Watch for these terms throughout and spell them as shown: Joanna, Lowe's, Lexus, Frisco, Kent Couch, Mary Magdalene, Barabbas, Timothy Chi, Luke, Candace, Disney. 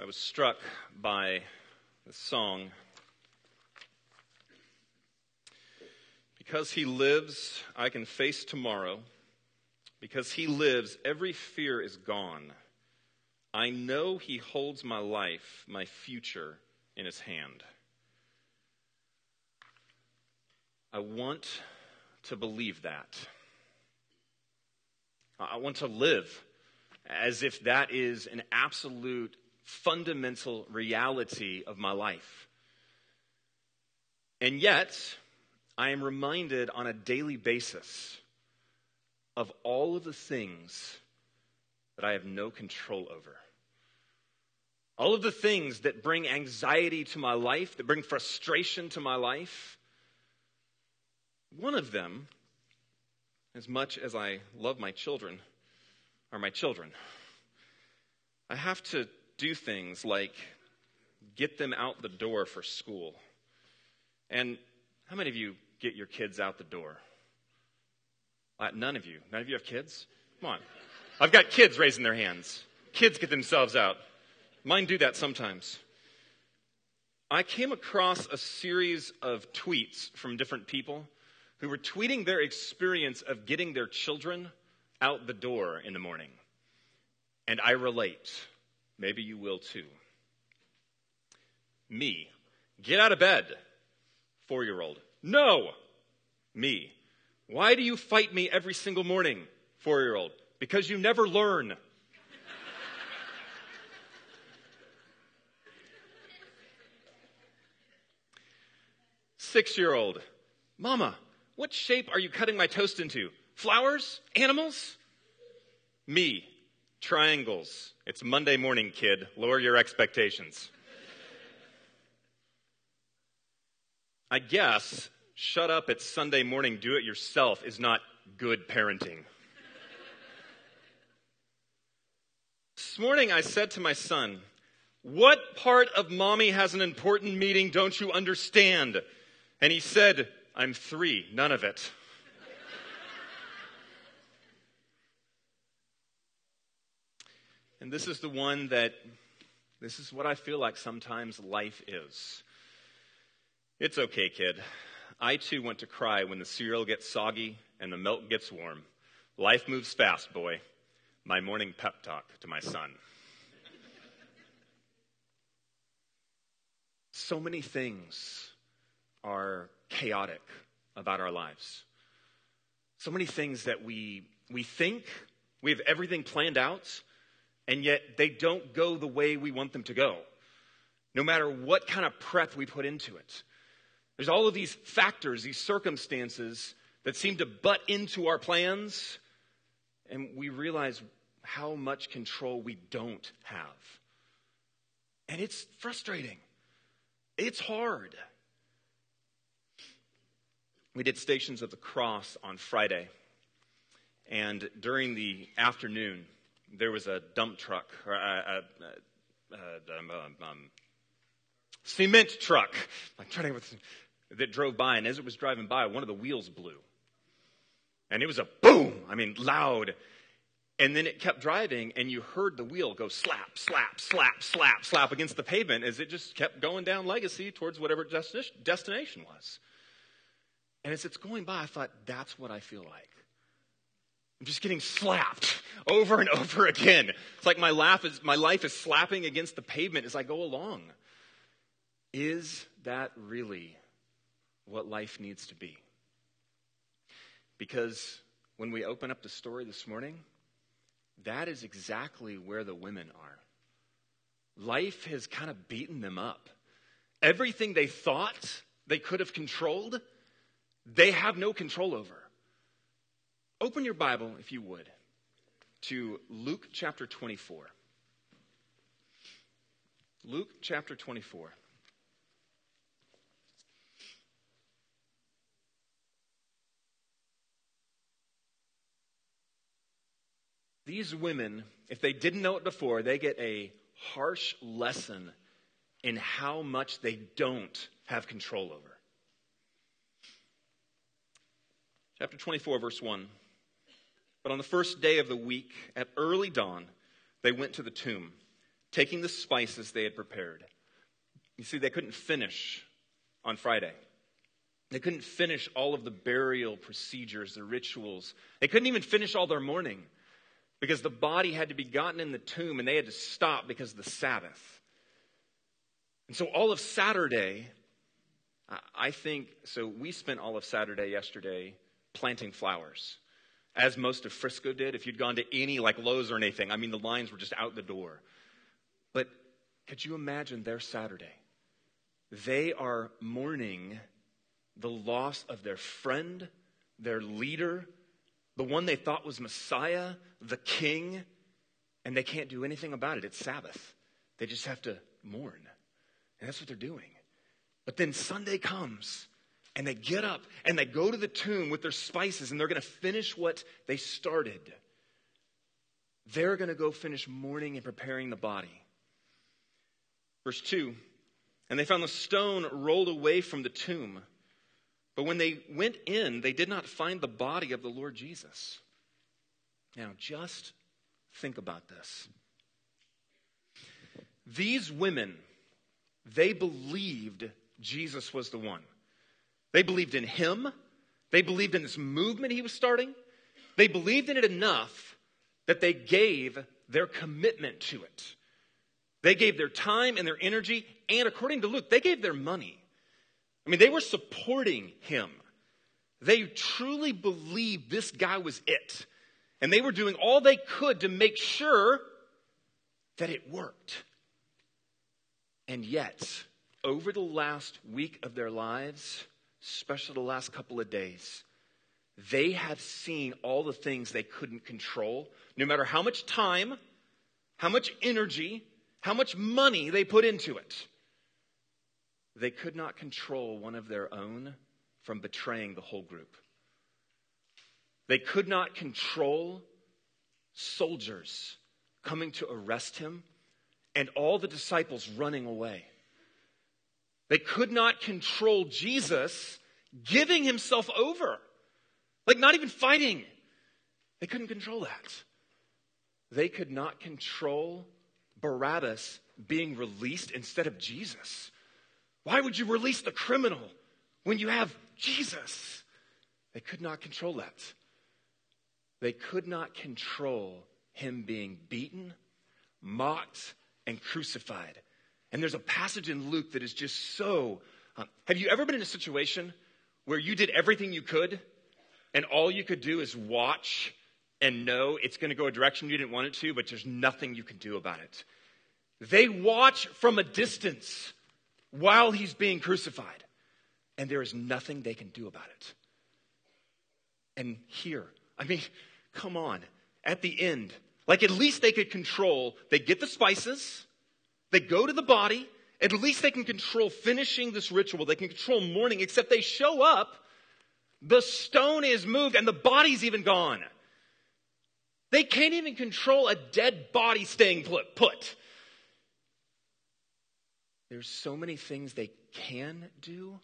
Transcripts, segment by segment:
So I was struck by the song, because he lives, I can face tomorrow. Because he lives, every fear is gone. I know he holds my life, my future in his hand. I want to believe that. I want to live as if that is an absolute fundamental reality of my life. And yet, I am reminded on a daily basis of all of the things that I have no control over. All of the things that bring anxiety to my life, that bring frustration to my life. One of them, as much as I love my children, are my children. I have to do things like get them out the door for school. And how many of you get your kids out the door? None of you. None of you have kids? Come on. I've got kids raising their hands. Kids get themselves out. Mine do that sometimes. I came across a series of tweets from different people who were tweeting their experience of getting their children out the door in the morning. And I relate. Maybe you will too. Me. Get out of bed. 4-year-old. No. Me. Why do you fight me every single morning? 4-year-old. Because you never learn. Six-year-old. Mama, what shape are you cutting my toast into? Flowers? Animals? Me. Triangles. It's Monday morning, kid. Lower your expectations. I guess shut up, it's Sunday morning, do it yourself is not good parenting. This morning I said to my son, what part of mommy has an important meeting don't you understand? And he said, I'm 3, none of it. And this is the one that, this is what I feel like sometimes life is. It's okay, kid. I, too, want to cry when the cereal gets soggy and the milk gets warm. Life moves fast, boy. My morning pep talk to my son. So many things are chaotic about our lives. So many things that we think we have everything planned out, and yet they don't go the way we want them to go, no matter what kind of prep we put into it. There's all of these factors, these circumstances that seem to butt into our plans, and we realize how much control we don't have. And it's frustrating. It's hard. We did Stations of the Cross on Friday, and during the afternoon, there was a dump truck, or a cement truck, that drove by, and as it was driving by, one of the wheels blew. And it was a boom, loud. And then it kept driving, and you heard the wheel go slap, slap, slap, slap, slap against the pavement as it just kept going down Legacy towards whatever destination was. And as it's going by, I thought, that's what I feel like. I'm just getting slapped over and over again. It's like my life is slapping against the pavement as I go along. Is that really what life needs to be? Because when we open up the story this morning, that is exactly where the women are. Life has kind of beaten them up. Everything they thought they could have controlled, they have no control over. Open your Bible, if you would, to Luke chapter 24. Luke chapter 24. These women, if they didn't know it before, they get a harsh lesson in how much they don't have control over. Chapter 24, verse 1. But on the first day of the week, at early dawn, they went to the tomb, taking the spices they had prepared. You see, they couldn't finish on Friday. They couldn't finish all of the burial procedures, the rituals. They couldn't even finish all their mourning because the body had to be gotten in the tomb and they had to stop because of the Sabbath. And so all of Saturday, we spent all of Saturday yesterday planting flowers, as most of Frisco did. If you'd gone to any like Lowe's or anything, I mean, the lines were just out the door. But could you imagine their Saturday? They are mourning the loss of their friend, their leader, the one they thought was Messiah, the King, and they can't do anything about it. It's Sabbath. They just have to mourn. And that's what they're doing. But then Sunday comes, and they get up, and they go to the tomb with their spices, and they're going to finish what they started. They're going to go finish mourning and preparing the body. Verse 2, and they found the stone rolled away from the tomb. But when they went in, they did not find the body of the Lord Jesus. Now, just think about this. These women, they believed Jesus was the one. They believed in him. They believed in this movement he was starting. They believed in it enough that they gave their commitment to it. They gave their time and their energy, and according to Luke, they gave their money. I mean, they were supporting him. They truly believed this guy was it. And they were doing all they could to make sure that it worked. And yet, over the last week of their lives, especially the last couple of days, they have seen all the things they couldn't control. No matter how much time, how much energy, how much money they put into it, they could not control one of their own from betraying the whole group. They could not control soldiers coming to arrest him and all the disciples running away. They could not control Jesus giving himself over, like not even fighting. They couldn't control that. They could not control Barabbas being released instead of Jesus. Why would you release the criminal when you have Jesus? They could not control that. They could not control him being beaten, mocked, and crucified. And there's a passage in Luke that is just so... Have you ever been in a situation where you did everything you could and all you could do is watch and know it's going to go a direction you didn't want it to, but there's nothing you can do about it? They watch from a distance while he's being crucified, and there is nothing they can do about it. And here, I mean, come on, at the end, like at least they could control, they get the spices, they go to the body, at least they can control finishing this ritual, they can control mourning, except they show up, the stone is moved, and the body's even gone. They can't even control a dead body staying put. There's so many things they can do,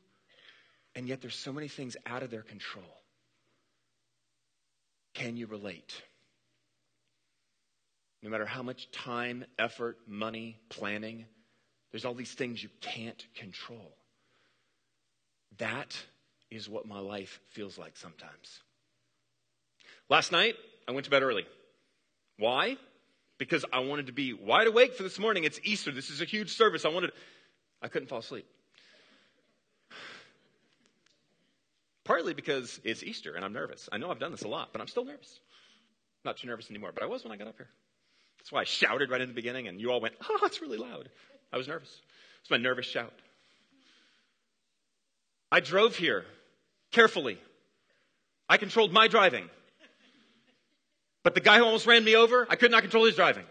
and yet there's so many things out of their control. Can you relate? No matter how much time, effort, money, planning, there's all these things you can't control. That is what my life feels like sometimes. Last night, I went to bed early. Why? Because I wanted to be wide awake for this morning. It's Easter. This is a huge service. I couldn't fall asleep. Partly because it's Easter and I'm nervous. I know I've done this a lot, but I'm still nervous. Not too nervous anymore, but I was when I got up here. That's why I shouted right in the beginning and you all went, oh, it's really loud. I was nervous. It's my nervous shout. I drove here carefully. I controlled my driving. But the guy who almost ran me over, I could not control his driving.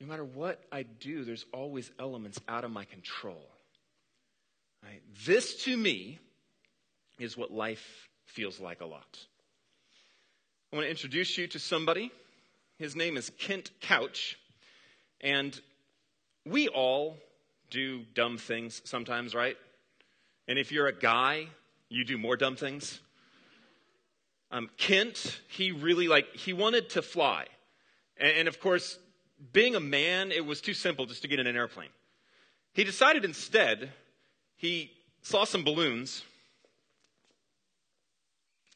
No matter what I do, there's always elements out of my control. Right? This, to me, is what life feels like a lot. I want to introduce you to somebody. His name is Kent Couch. And we all do dumb things sometimes, right? And if you're a guy, you do more dumb things. Kent, he wanted to fly. And of course, being a man, it was too simple just to get in an airplane. He decided instead, he saw some balloons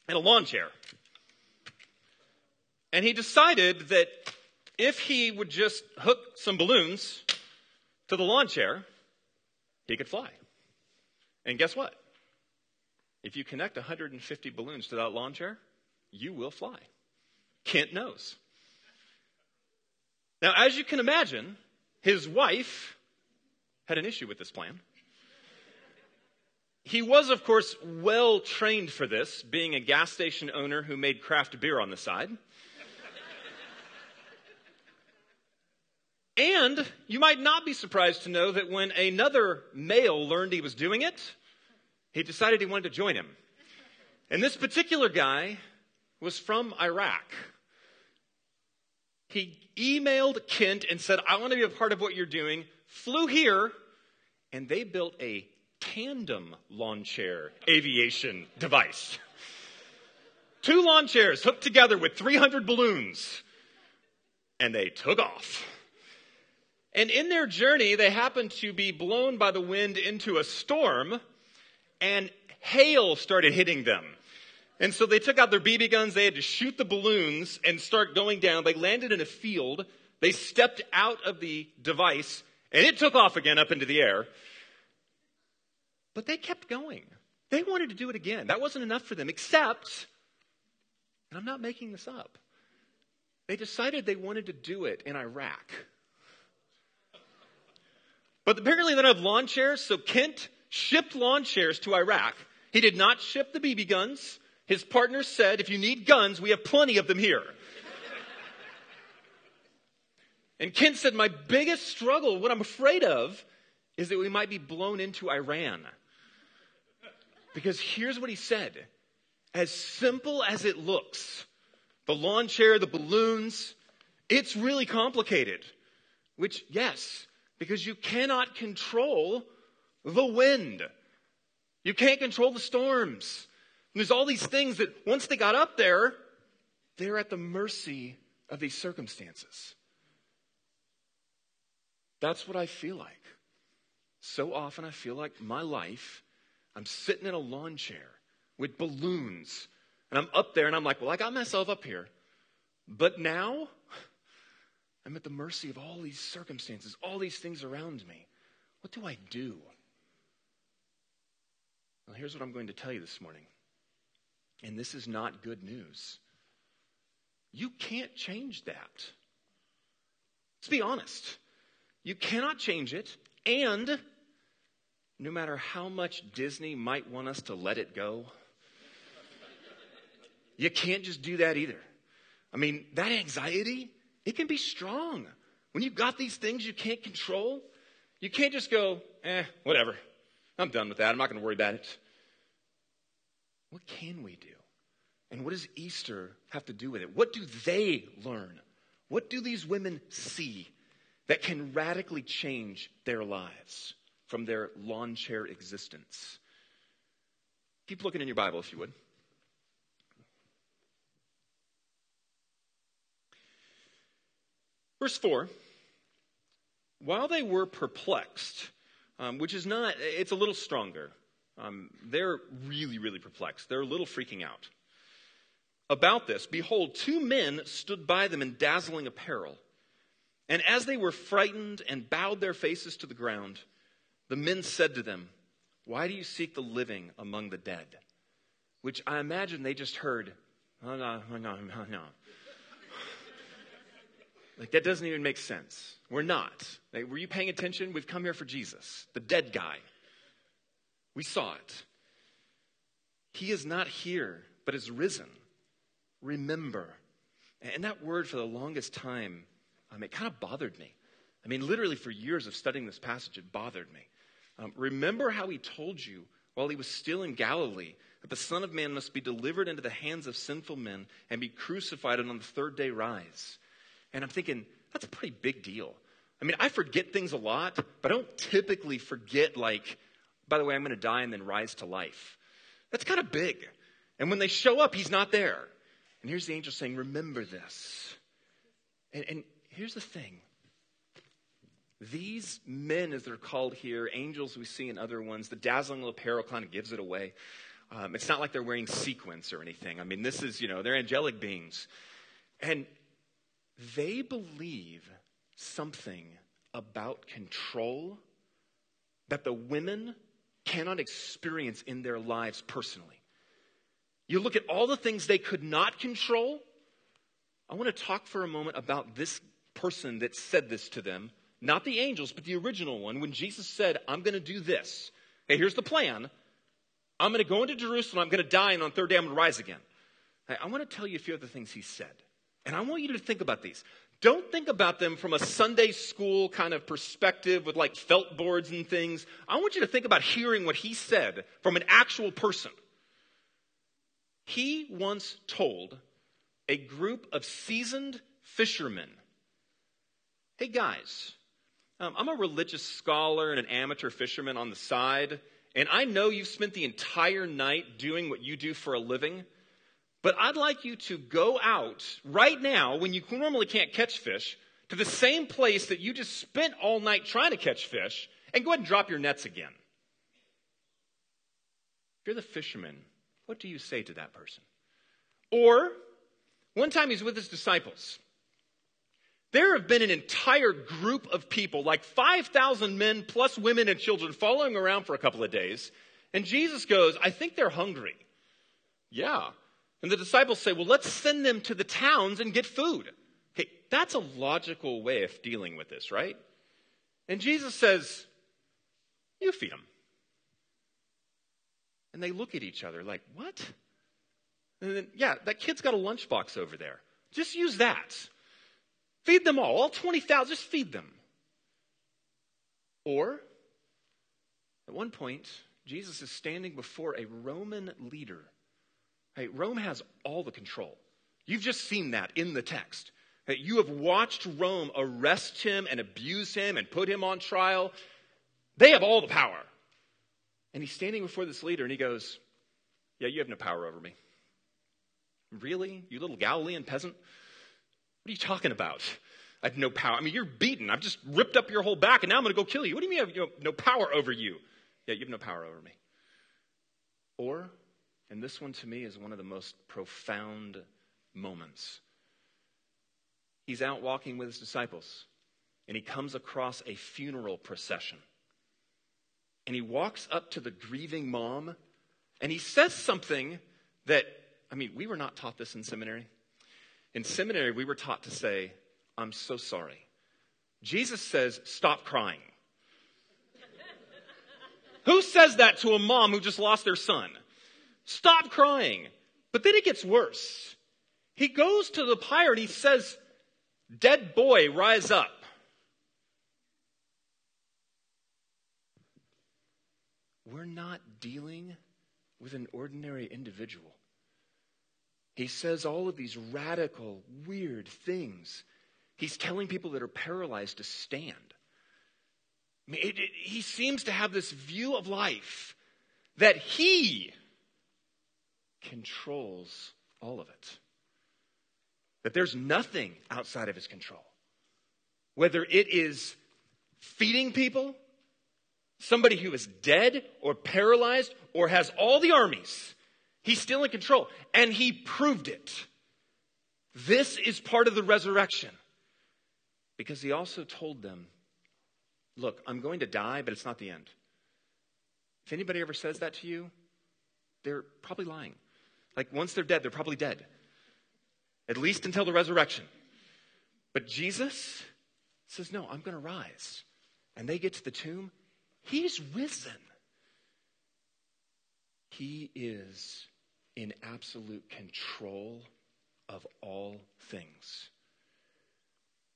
and a lawn chair. And he decided that if he would just hook some balloons to the lawn chair, he could fly. And guess what? If you connect 150 balloons to that lawn chair, you will fly. Kent knows. Now, as you can imagine, his wife had an issue with this plan. He was, of course, well trained for this, being a gas station owner who made craft beer on the side. And you might not be surprised to know that when another male learned he was doing it, he decided he wanted to join him. And this particular guy was from Iraq. He emailed Kent and said, I want to be a part of what you're doing. Flew here, and they built a tandem lawn chair aviation device. 2 lawn chairs hooked together with 300 balloons. And they took off. And in their journey, they happened to be blown by the wind into a storm, and hail started hitting them. And so they took out their BB guns. They had to shoot the balloons and start going down. They landed in a field. They stepped out of the device, and it took off again up into the air. But they kept going. They wanted to do it again. That wasn't enough for them, except, and I'm not making this up, they decided they wanted to do it in Iraq. But apparently they don't have lawn chairs, so Kent shipped lawn chairs to Iraq. He did not ship the BB guns. His partner said, if you need guns, we have plenty of them here. And Kent said, my biggest struggle, what I'm afraid of, is that we might be blown into Iran. Because here's what he said. As simple as it looks, the lawn chair, the balloons, it's really complicated. Which, yes, because you cannot control the wind. You can't control the storms. And there's all these things that once they got up there, they're at the mercy of these circumstances. That's what I feel like. So often I feel like my life, I'm sitting in a lawn chair with balloons. And I'm up there and I'm like, well, I got myself up here. But now I'm at the mercy of all these circumstances, all these things around me. What do I do? Well, here's what I'm going to tell you this morning. And this is not good news. You can't change that. Let's be honest. You cannot change it. And no matter how much Disney might want us to let it go, you can't just do that either. I mean, that anxiety, it can be strong. When you've got these things you can't control, you can't just go, whatever. I'm done with that. I'm not going to worry about it. What can we do? And what does Easter have to do with it? What do they learn? What do these women see that can radically change their lives from their lawn chair existence? Keep looking in your Bible, if you would. Verse 4, while they were perplexed, which is not, it's a little stronger. They're really, really perplexed. They're a little freaking out. About this, behold, 2 men stood by them in dazzling apparel. And as they were frightened and bowed their faces to the ground, the men said to them, why do you seek the living among the dead? Which I imagine they just heard, no. Like, that doesn't even make sense. We're not. Like, were you paying attention? We've come here for Jesus, the dead guy. We saw it. He is not here, but is risen. Remember. And that word, for the longest time, it kind of bothered me. I mean, literally for years of studying this passage, it bothered me. Remember how he told you while he was still in Galilee that the Son of Man must be delivered into the hands of sinful men and be crucified and on the 3rd day rise. And I'm thinking, that's a pretty big deal. I mean, I forget things a lot, but I don't typically forget, like, by the way, I'm going to die and then rise to life. That's kind of big. And when they show up, he's not there. And here's the angel saying, remember this. And here's the thing. These men, as they're called here, angels we see in other ones, the dazzling apparel kind of gives it away. It's not like they're wearing sequins or anything. I mean, this is, they're angelic beings. And they believe something about control that the women cannot experience in their lives personally. You look at all the things they could not control. I want to talk for a moment about this person that said this to them. Not the angels, but the original one. When Jesus said, I'm going to do this. Hey, here's the plan. I'm going to go into Jerusalem. I'm going to die. And on the third day, I'm going to rise again. I want to tell you a few other things he said. And I want you to think about these. Don't think about them from a Sunday school kind of perspective with like felt boards and things. I want you to think about hearing what he said from an actual person. He once told a group of seasoned fishermen, hey guys, I'm a religious scholar and an amateur fisherman on the side. And I know you've spent the entire night doing what you do for a living, but I'd like you to go out right now when you normally can't catch fish to the same place that you just spent all night trying to catch fish and go ahead and drop your nets again. If you're the fisherman, what do you say to that person? Or one time he's with his disciples. There have been an entire group of people, like 5,000 men plus women and children following around for a couple of days. And Jesus goes, I think they're hungry. Yeah. And the disciples say, well, let's send them to the towns and get food. Okay, that's a logical way of dealing with this, right? And Jesus says, you feed them. And they look at each other like, what? And then, yeah, that kid's got a lunchbox over there. Just use that. Feed them all 20,000, just feed them. Or, at one point, Jesus is standing before a Roman leader. Hey, Rome has all the control. You've just seen that in the text. Hey, you have watched Rome arrest him and abuse him and put him on trial. They have all the power. And he's standing before this leader and he goes, yeah, you have no power over me. Really? You little Galilean peasant? What are you talking about? I have no power. I mean, you're beaten. I've just ripped up your whole back and now I'm going to go kill you. What do you mean I have no power over you? Yeah, you have no power over me. Or, and this one to me is one of the most profound moments. He's out walking with his disciples and he comes across a funeral procession. And he walks up to the grieving mom and he says something that, I mean, we were not taught this in seminary. In seminary, we were taught to say, I'm so sorry. Jesus says, stop crying. Who says that to a mom who just lost their son? Stop crying. But then it gets worse. He goes to the pyre and he says, dead boy, rise up. We're not dealing with an ordinary individual. He says all of these radical, weird things. He's telling people that are paralyzed to stand. I mean, he seems to have this view of life that he controls all of it. That there's nothing outside of his control. Whether it is feeding people, somebody who is dead or paralyzed or has all the armies, he's still in control, and he proved it. This is part of the resurrection, because he also told them, look, I'm going to die, but it's not the end. If anybody ever says that to you, they're probably lying. Like once they're dead, they're probably dead, at least until the resurrection. But Jesus says, no, I'm going to rise. And they get to the tomb. He's risen. He is in absolute control of all things.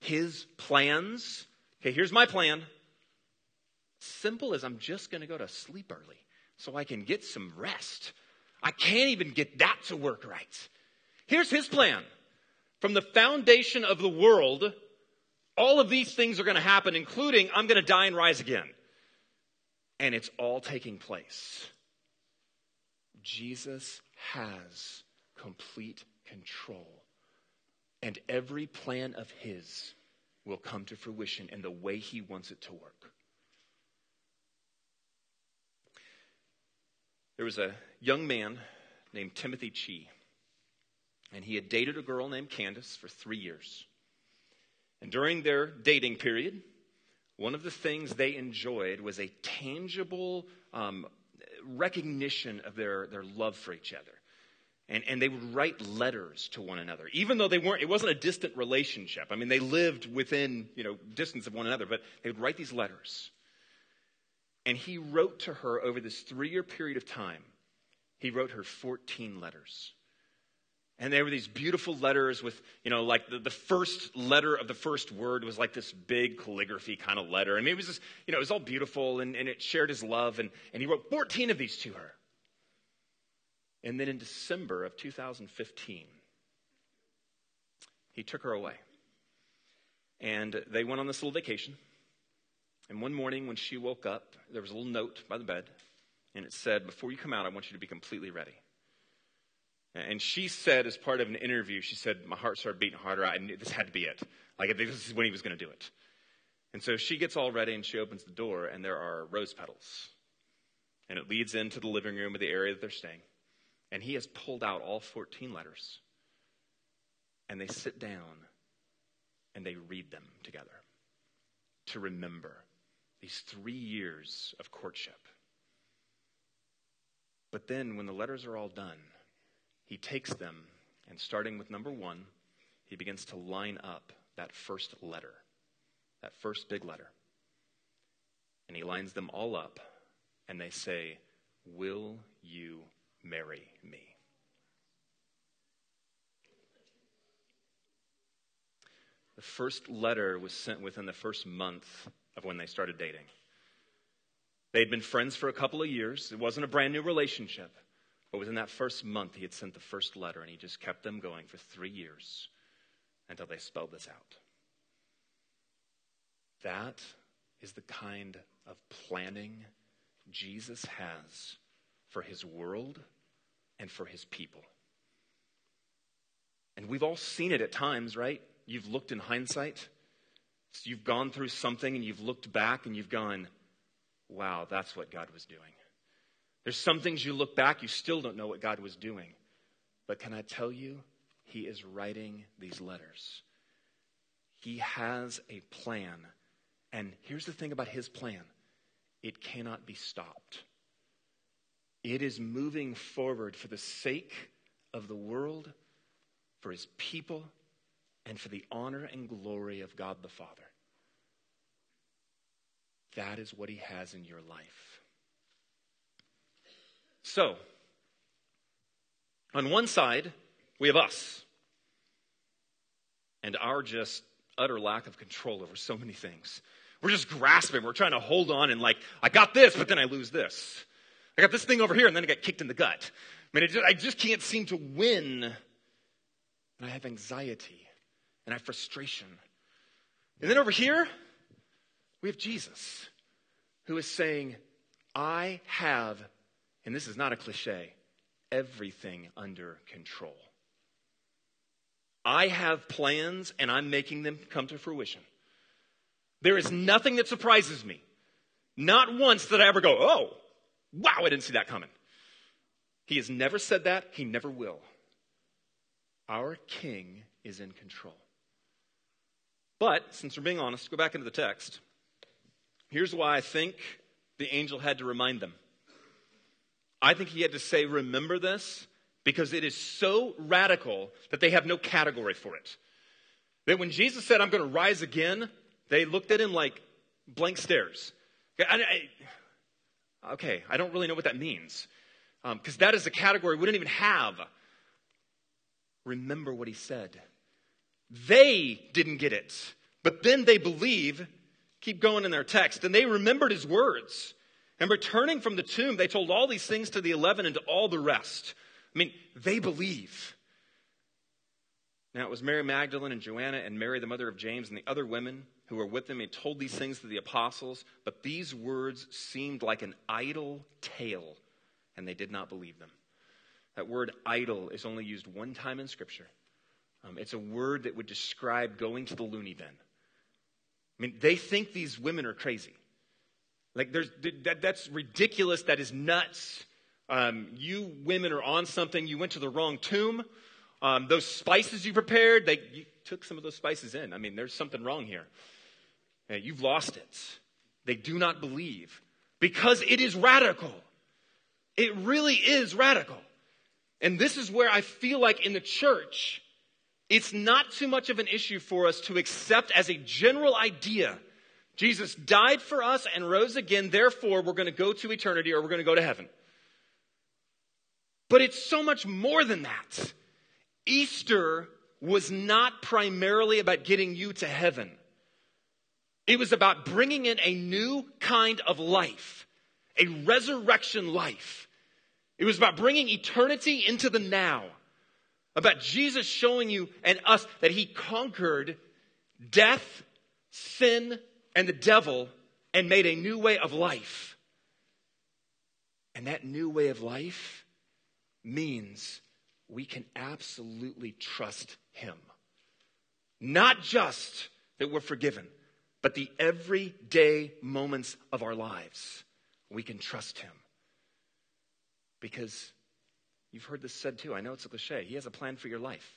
His plans, okay, here's my plan. Simple as I'm just going to go to sleep early so I can get some rest. I can't even get that to work right. Here's his plan. From the foundation of the world, all of these things are going to happen, including I'm going to die and rise again. And it's all taking place. Jesus has complete control. And every plan of his will come to fruition in the way he wants it to work. There was a young man named Timothy Chi, and he had dated a girl named Candace for 3 years. And during their dating period, one of the things they enjoyed was a tangible recognition of their love for each other. And they would write letters to one another, even though it wasn't a distant relationship. I mean, they lived within, distance of one another, but they would write these letters. And he wrote to her over this 3-year period of time. He wrote her 14 letters. And they were these beautiful letters with, like the first letter of the first word was like this big calligraphy kind of letter. I mean, it was just, it was all beautiful and it shared his love. And he wrote 14 of these to her. And then in December of 2015, he took her away. And they went on this little vacation. And one morning when she woke up, there was a little note by the bed. And it said, "Before you come out, I want you to be completely ready." And she said, as part of an interview, she said, "My heart started beating harder. I knew this had to be it. Like, this is when he was going to do it." And so she gets all ready and she opens the door, and there are rose petals. And it leads into the living room of the area that they're staying. And he has pulled out all 14 letters. And they sit down and they read them together to remember these 3 years of courtship. But then when the letters are all done, he takes them, and starting with number 1, he begins to line up that first letter, that first big letter. And he lines them all up, and they say, "Will you marry me?" The first letter was sent within the first month of when they started dating. They'd been friends for a couple of years. It wasn't a brand new relationship. But within that first month, he had sent the first letter, and he just kept them going for 3 years until they spelled this out. That is the kind of planning Jesus has for his world and for his people. And we've all seen it at times, right? You've looked in hindsight. So you've gone through something, and you've looked back, and you've gone, "Wow, that's what God was doing." There's some things you look back, you still don't know what God was doing. But can I tell you, he is writing these letters. He has a plan. And here's the thing about his plan. It cannot be stopped. It is moving forward for the sake of the world, for his people, and for the honor and glory of God the Father. That is what he has in your life. So, on one side, we have us and our just utter lack of control over so many things. We're just grasping. We're trying to hold on and like, I got this, but then I lose this. I got this thing over here, and then I got kicked in the gut. I mean, I just can't seem to win. And I have anxiety, and I have frustration. And then over here, we have Jesus, who is saying, I have, and this is not a cliche, everything under control. I have plans, and I'm making them come to fruition. There is nothing that surprises me. Not once did I ever go, "Oh, wow, I didn't see that coming." He has never said that. He never will. Our King is in control. But since we're being honest, go back into the text. Here's why I think the angel had to remind them. I think he had to say, remember this, because it is so radical that they have no category for it. That when Jesus said, "I'm going to rise again," they looked at him like blank stares. Okay, I don't really know what that means, because that is a category we don't even have. Remember what he said. They didn't get it, but then they believe, keep going in their text, and they remembered his words. And returning from the tomb, they told all these things to the 11 and to all the rest. I mean, they believe. Now, it was Mary Magdalene and Joanna and Mary, the mother of James, and the other women who were with them. They told these things to the apostles, but these words seemed like an idle tale, and they did not believe them. That word idle is only used one time in Scripture. It's a word that would describe going to the loony bin. I mean, they think these women are crazy. Like, that's ridiculous. That is nuts. You women are on something. You went to the wrong tomb. Those spices you prepared, you took some of those spices in. I mean, there's something wrong here. You've lost it. They do not believe because it is radical. It really is radical. And this is where I feel like in the church, it's not too much of an issue for us to accept as a general idea. Jesus died for us and rose again. Therefore, we're going to go to eternity or we're going to go to heaven. But it's so much more than that. Easter was not primarily about getting you to heaven. It was about bringing in a new kind of life, a resurrection life. It was about bringing eternity into the now, about Jesus showing you and us that he conquered death, sin, and the devil and made a new way of life. And that new way of life means we can absolutely trust him. Not just that we're forgiven, but the everyday moments of our lives, we can trust him. Because you've heard this said too. I know it's a cliche. He has a plan for your life.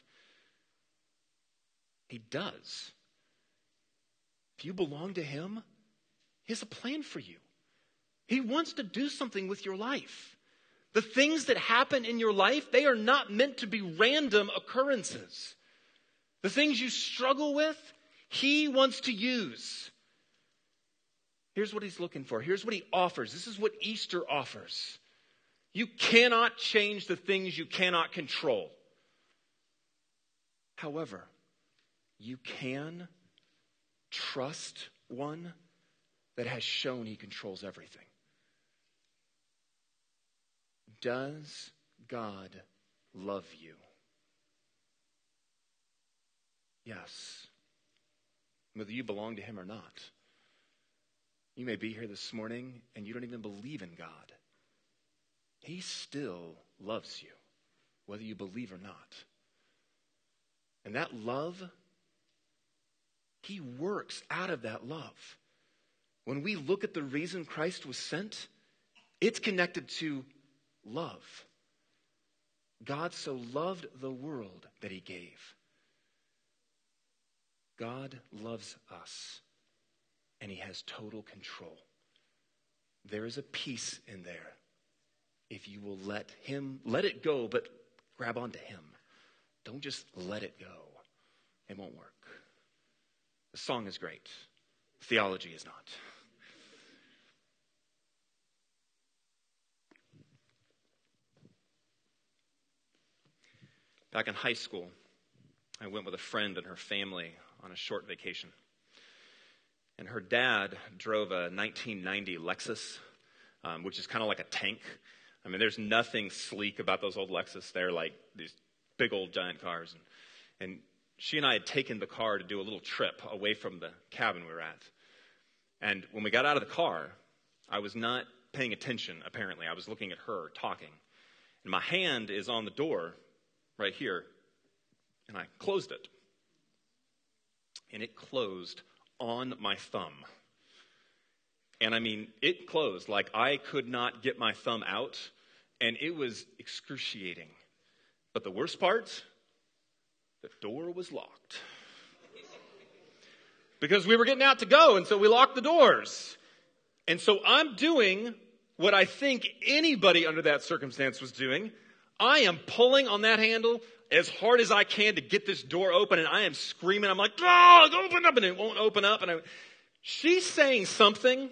He does. If you belong to him, he has a plan for you. He wants to do something with your life. The things that happen in your life, they are not meant to be random occurrences. The things you struggle with, he wants to use. Here's what he's looking for. Here's what he offers. This is what Easter offers. You cannot change the things you cannot control. However, you can trust one that has shown he controls everything. Does God love you? Yes. Whether you belong to him or not. You may be here this morning and you don't even believe in God. He still loves you, whether you believe or not. And that love, he works out of that love. When we look at the reason Christ was sent, it's connected to love. God so loved the world that he gave. God loves us, and he has total control. There is a peace in there. If you will let him, let it go, but grab onto him. Don't just let it go. It won't work. The song is great. Theology is not. Back in high school, I went with a friend and her family on a short vacation. And her dad drove a 1990 Lexus, which is kind of like a tank. I mean, there's nothing sleek about those old Lexus. They're like these big old giant cars. And she and I had taken the car to do a little trip away from the cabin we were at. And when we got out of the car, I was not paying attention, apparently. I was looking at her talking. And my hand is on the door right here. And I closed it. And it closed on my thumb. And I mean, it closed. Like, I could not get my thumb out. And it was excruciating. But the worst part, the door was locked. Because we were getting out to go, and so we locked the doors. And so I'm doing what I think anybody under that circumstance was doing. I am pulling on that handle as hard as I can to get this door open, and I am screaming. I'm like, oh, open up, and it won't open up. And she's saying something,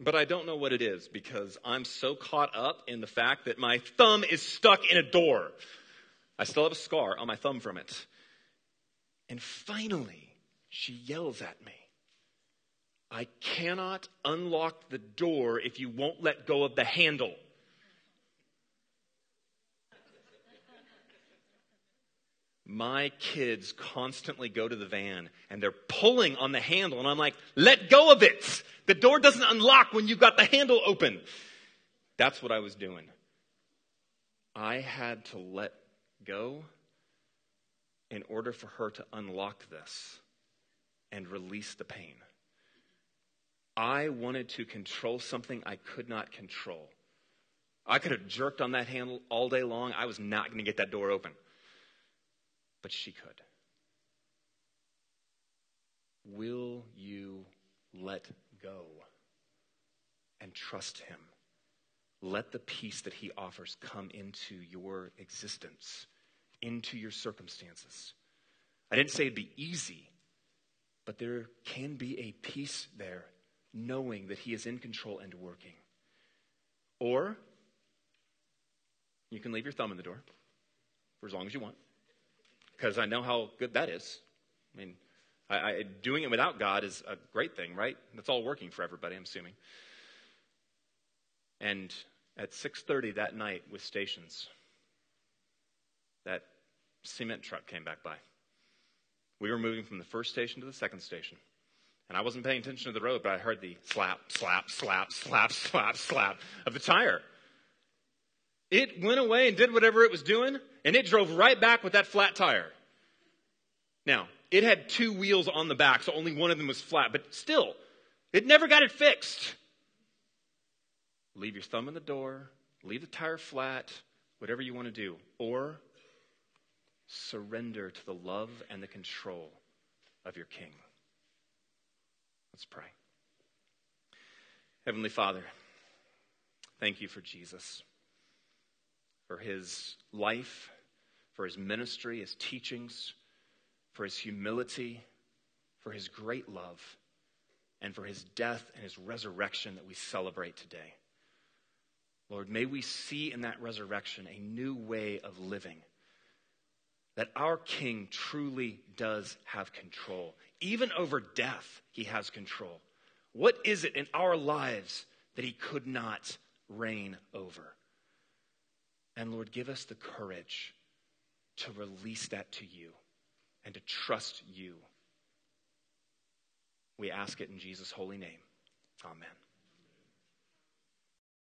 but I don't know what it is because I'm so caught up in the fact that my thumb is stuck in a door. I still have a scar on my thumb from it. And finally, she yells at me. I cannot unlock the door if you won't let go of the handle. My kids constantly go to the van and they're pulling on the handle. And I'm like, let go of it. The door doesn't unlock when you've got the handle open. That's what I was doing. I had to let go in order for her to unlock this and release the pain. I wanted to control something I could not control. I could have jerked on that handle all day long. I was not going to get that door open. But she could. Will you let go and trust him? Let the peace that he offers come into your existence, into your circumstances. I didn't say it'd be easy, but there can be a peace there, knowing that he is in control and working. Or you can leave your thumb in the door for as long as you want, because I know how good that is. I mean, doing it without God is a great thing, right? That's all working for everybody, I'm assuming. And at 6:30 that night with stations, that cement truck came back by. We were moving from the first station to the second station. And I wasn't paying attention to the road, but I heard the slap, slap, slap, slap, slap, slap of the tire. It went away and did whatever it was doing, and it drove right back with that flat tire. Now, it had two wheels on the back, so only one of them was flat, but still, it never got it fixed. Leave your thumb in the door, leave the tire flat, whatever you want to do, or surrender to the love and the control of your King. Let's pray. Heavenly Father, thank you for Jesus, for his life, for his ministry, his teachings, for his humility, for his great love, and for his death and his resurrection that we celebrate today. Lord, may we see in that resurrection a new way of living, that our King truly does have control. Even over death, he has control. What is it in our lives that he could not reign over? And Lord, give us the courage to release that to you and to trust you. We ask it in Jesus' holy name. Amen.